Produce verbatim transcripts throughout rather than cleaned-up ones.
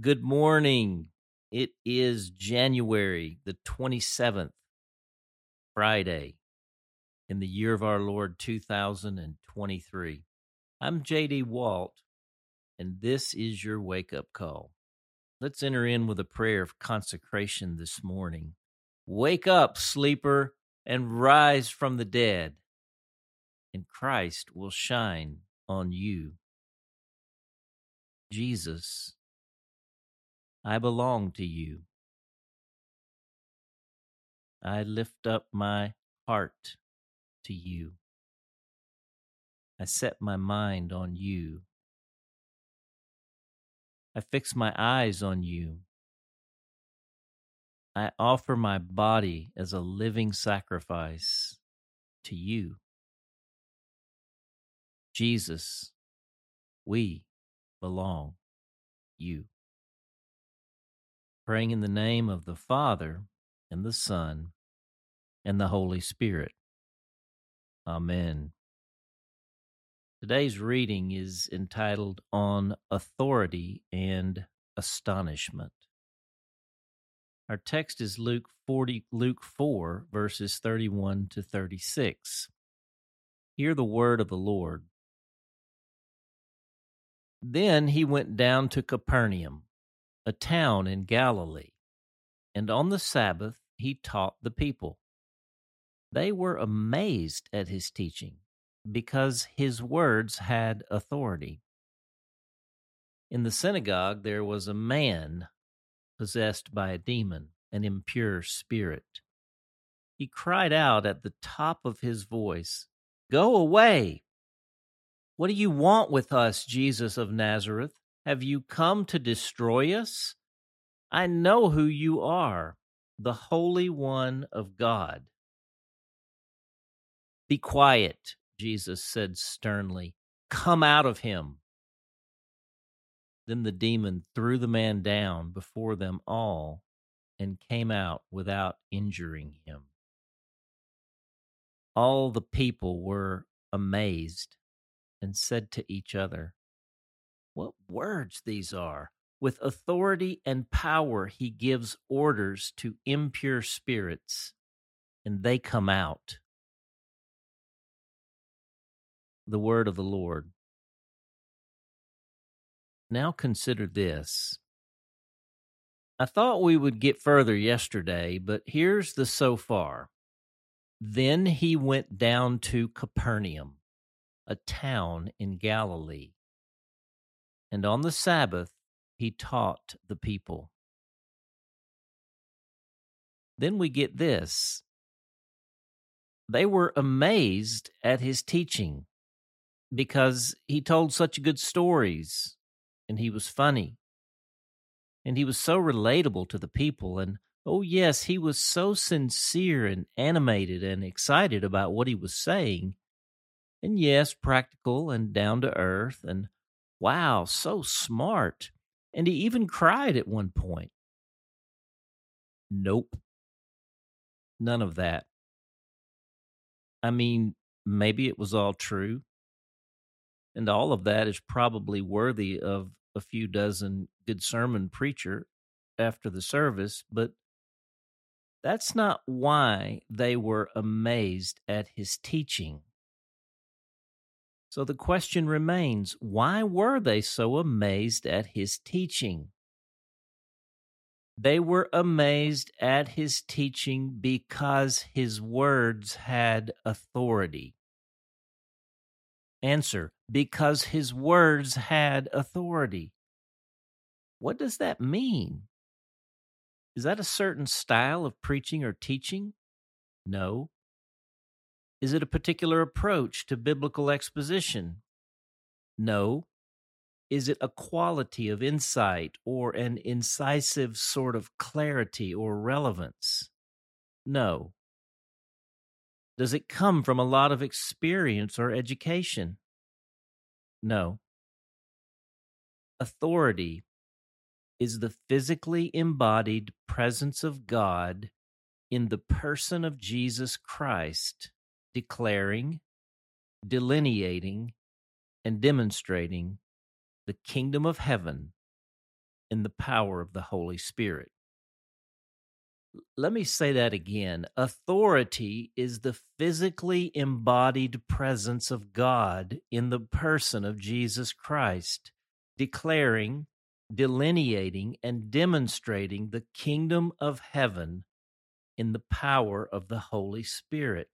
Good morning. It is January the twenty-seventh, Friday, in the year of our Lord two thousand twenty-three. I'm J D. Walt, and this is your wake-up call. Let's enter in with a prayer of consecration this morning. Wake up, sleeper, and rise from the dead, and Christ will shine on you. Jesus, I belong to you. I lift up my heart to you. I set my mind on you. I fix my eyes on you. I offer my body as a living sacrifice to you. Jesus, we belong you. Praying in the name of the Father, and the Son, and the Holy Spirit. Amen. Today's reading is entitled On Authority and Astonishment. Our text is Luke forty, Luke four, verses thirty-one to thirty-six. Hear the word of the Lord. Then he went down to Capernaum, a town in Galilee, and on the Sabbath he taught the people. They were amazed at his teaching, because his words had authority. In the synagogue there was a man possessed by a demon, an impure spirit. He cried out at the top of his voice, "Go away! What do you want with us, Jesus of Nazareth? Have you come to destroy us? I know who you are, the Holy One of God." "Be quiet," Jesus said sternly. "Come out of him." Then the demon threw the man down before them all and came out without injuring him. All the people were amazed and said to each other, "What words these are! With authority and power he gives orders to impure spirits, and they come out." The word of the Lord. Now consider this. I thought we would get further yesterday, but here's the so far. Then he went down to Capernaum, a town in Galilee. And on the Sabbath he taught the people. Then we get this. They were amazed at his teaching because he told such good stories, and he was funny, and he was so relatable to the people, and oh yes, he was so sincere and animated and excited about what he was saying, and yes, practical and down to earth, and wow, so smart. And he even cried at one point. Nope. None of that. I mean, maybe it was all true. And all of that is probably worthy of a few dozen good sermon preacher after the service, but that's not why they were amazed at his teaching. So the question remains, why were they so amazed at his teaching? They were amazed at his teaching because his words had authority. Answer, because his words had authority. What does that mean? Is that a certain style of preaching or teaching? No. Is it a particular approach to biblical exposition? No. Is it a quality of insight or an incisive sort of clarity or relevance? No. Does it come from a lot of experience or education? No. Authority is the physically embodied presence of God in the person of Jesus Christ, declaring, delineating, and demonstrating the kingdom of heaven in the power of the Holy Spirit. Let me say that again. Authority is the physically embodied presence of God in the person of Jesus Christ, declaring, delineating, and demonstrating the kingdom of heaven in the power of the Holy Spirit.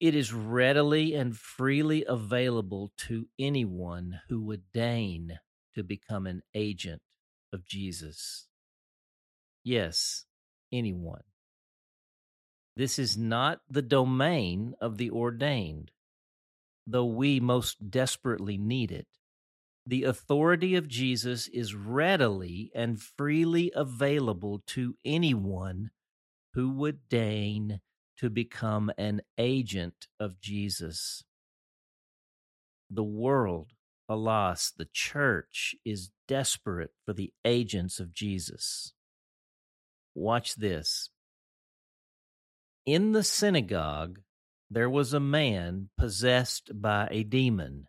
It is readily and freely available to anyone who would deign to become an agent of Jesus. Yes, anyone. This is not the domain of the ordained, though we most desperately need it. The authority of Jesus is readily and freely available to anyone who would deign to become an agent of Jesus. The world, alas, the church, is desperate for the agents of Jesus. Watch this. In the synagogue, there was a man possessed by a demon,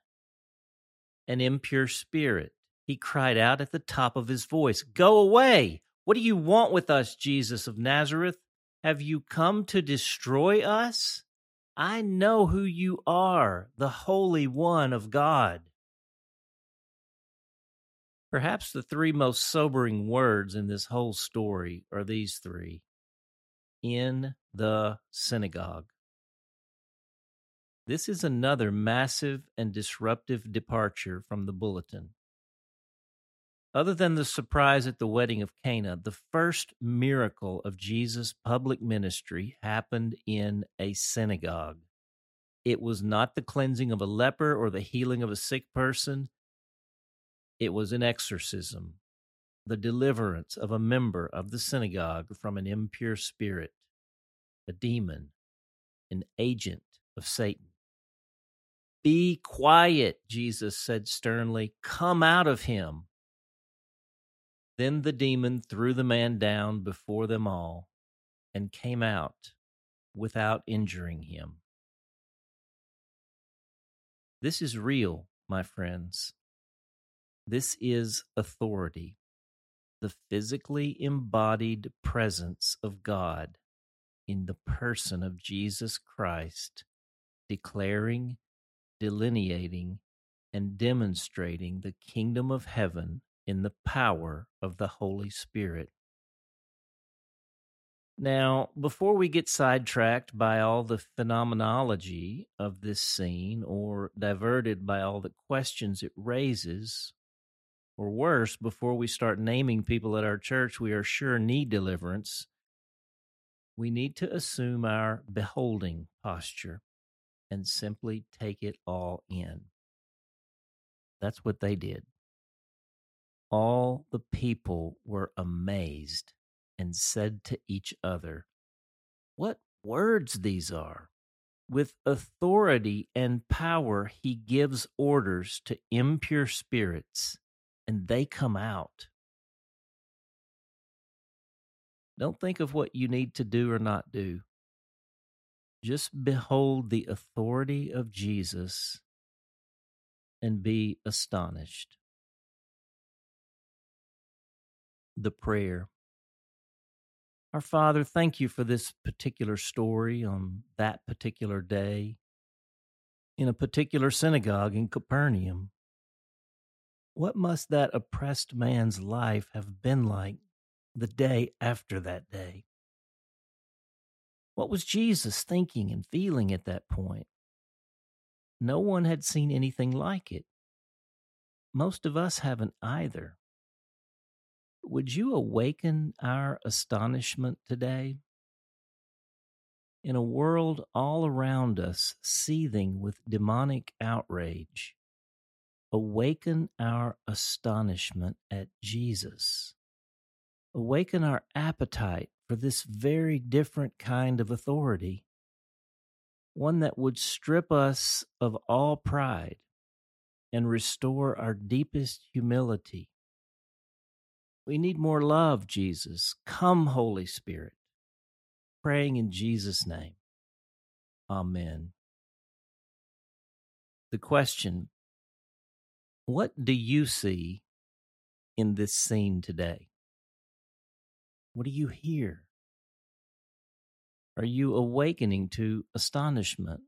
an impure spirit. He cried out at the top of his voice, "Go away! What do you want with us, Jesus of Nazareth? Have you come to destroy us? I know who you are, the Holy One of God." Perhaps the three most sobering words in this whole story are these three: in the synagogue. This is another massive and disruptive departure from the bulletin. Other than the surprise at the wedding of Cana, the first miracle of Jesus' public ministry happened in a synagogue. It was not the cleansing of a leper or the healing of a sick person. It was an exorcism, the deliverance of a member of the synagogue from an impure spirit, a demon, an agent of Satan. "Be quiet," Jesus said sternly. "Come out of him." Then the demon threw the man down before them all and came out without injuring him. This is real, my friends. This is authority, the physically embodied presence of God in the person of Jesus Christ, declaring, delineating, and demonstrating the kingdom of heaven in the power of the Holy Spirit. Now, before we get sidetracked by all the phenomenology of this scene or diverted by all the questions it raises, or worse, before we start naming people at our church we are sure need deliverance, we need to assume our beholding posture and simply take it all in. That's what they did. All the people were amazed and said to each other, "What words these are! With authority and power he gives orders to impure spirits, and they come out." Don't think of what you need to do or not do. Just behold the authority of Jesus and be astonished. The prayer. Our Father, thank you for this particular story on that particular day in a particular synagogue in Capernaum. What must that oppressed man's life have been like the day after that day? What was Jesus thinking and feeling at that point? No one had seen anything like it. Most of us haven't either. Would you awaken our astonishment today? In a world all around us seething with demonic outrage, awaken our astonishment at Jesus. Awaken our appetite for this very different kind of authority, one that would strip us of all pride and restore our deepest humility. We need more love, Jesus. Come, Holy Spirit. Praying in Jesus' name. Amen. The question: what do you see in this scene today? What do you hear? Are you awakening to astonishment?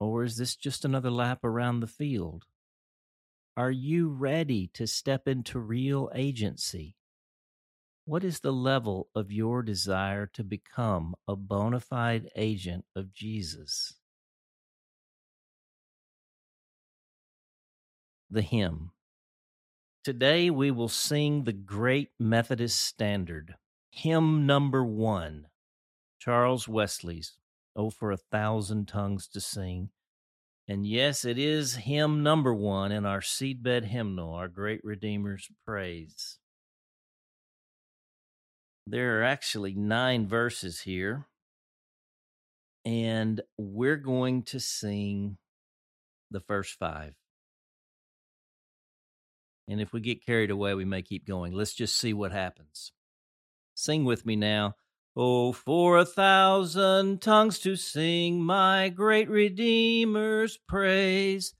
Or is this just another lap around the field? Are you ready to step into real agency? What is the level of your desire to become a bona fide agent of Jesus? The hymn. Today we will sing the Great Methodist Standard, hymn number one, Charles Wesley's, Oh, for a Thousand Tongues to Sing. And yes, it is hymn number one in our Seedbed hymnal, our Great Redeemer's Praise. There are actually nine verses here, and we're going to sing the first five. And if we get carried away, we may keep going. Let's just see what happens. Sing with me now. Oh, for a thousand tongues to sing my great Redeemer's praise,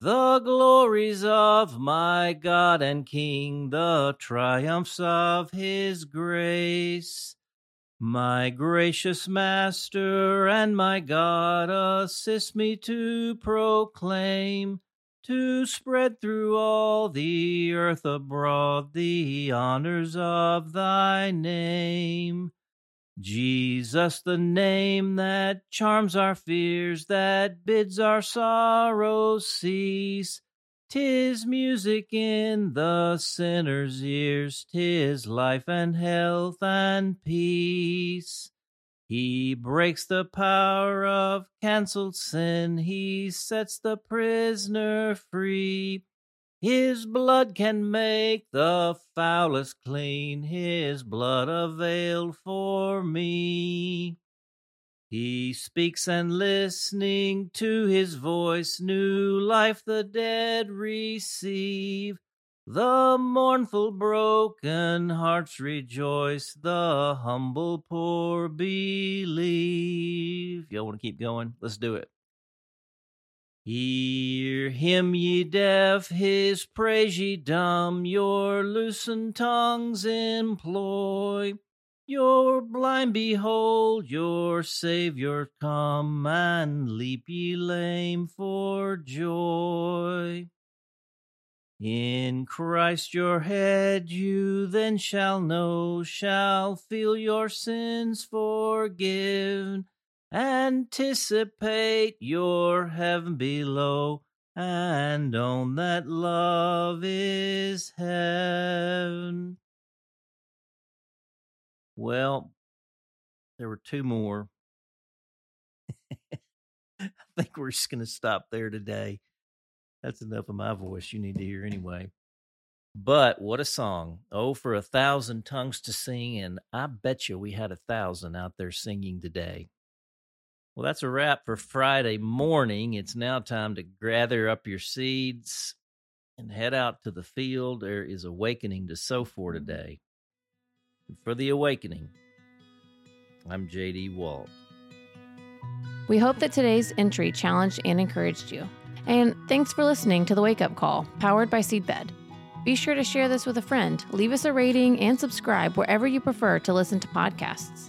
the glories of my God and King, the triumphs of His grace. My gracious Master and my God, assist me to proclaim, to spread through all the earth abroad the honors of Thy name. Jesus, the name that charms our fears, that bids our sorrows cease. 'Tis music in the sinner's ears, 'tis life and health and peace. He breaks the power of cancelled sin, He sets the prisoner free. His blood can make the foulest clean, His blood availed for me. He speaks, and listening to His voice, new life the dead receive. The mournful broken hearts rejoice, the humble poor believe. Y'all want to keep going? Let's do it. Hear Him, ye deaf, His praise, ye dumb, your loosened tongues employ. Your blind behold, your Savior come, and leap, ye lame, for joy. In Christ your head you then shall know, shall feel your sins forgiven. Anticipate your heaven below, and own that love is heaven. Well, there were two more. I think we're just going to stop there today. That's enough of my voice you need to hear anyway. But what a song. Oh, for a thousand tongues to sing, and I bet you we had a thousand out there singing today. Well, that's a wrap for Friday morning. It's now time to gather up your seeds and head out to the field. There is awakening to sow for today. And for the awakening, I'm J D Walt. We hope that today's entry challenged and encouraged you. And thanks for listening to The Wake Up Call, powered by Seedbed. Be sure to share this with a friend, leave us a rating, and subscribe wherever you prefer to listen to podcasts.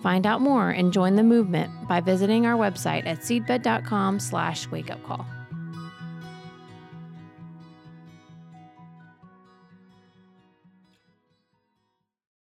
Find out more and join the movement by visiting our website at seedbed dot com slash wake up call.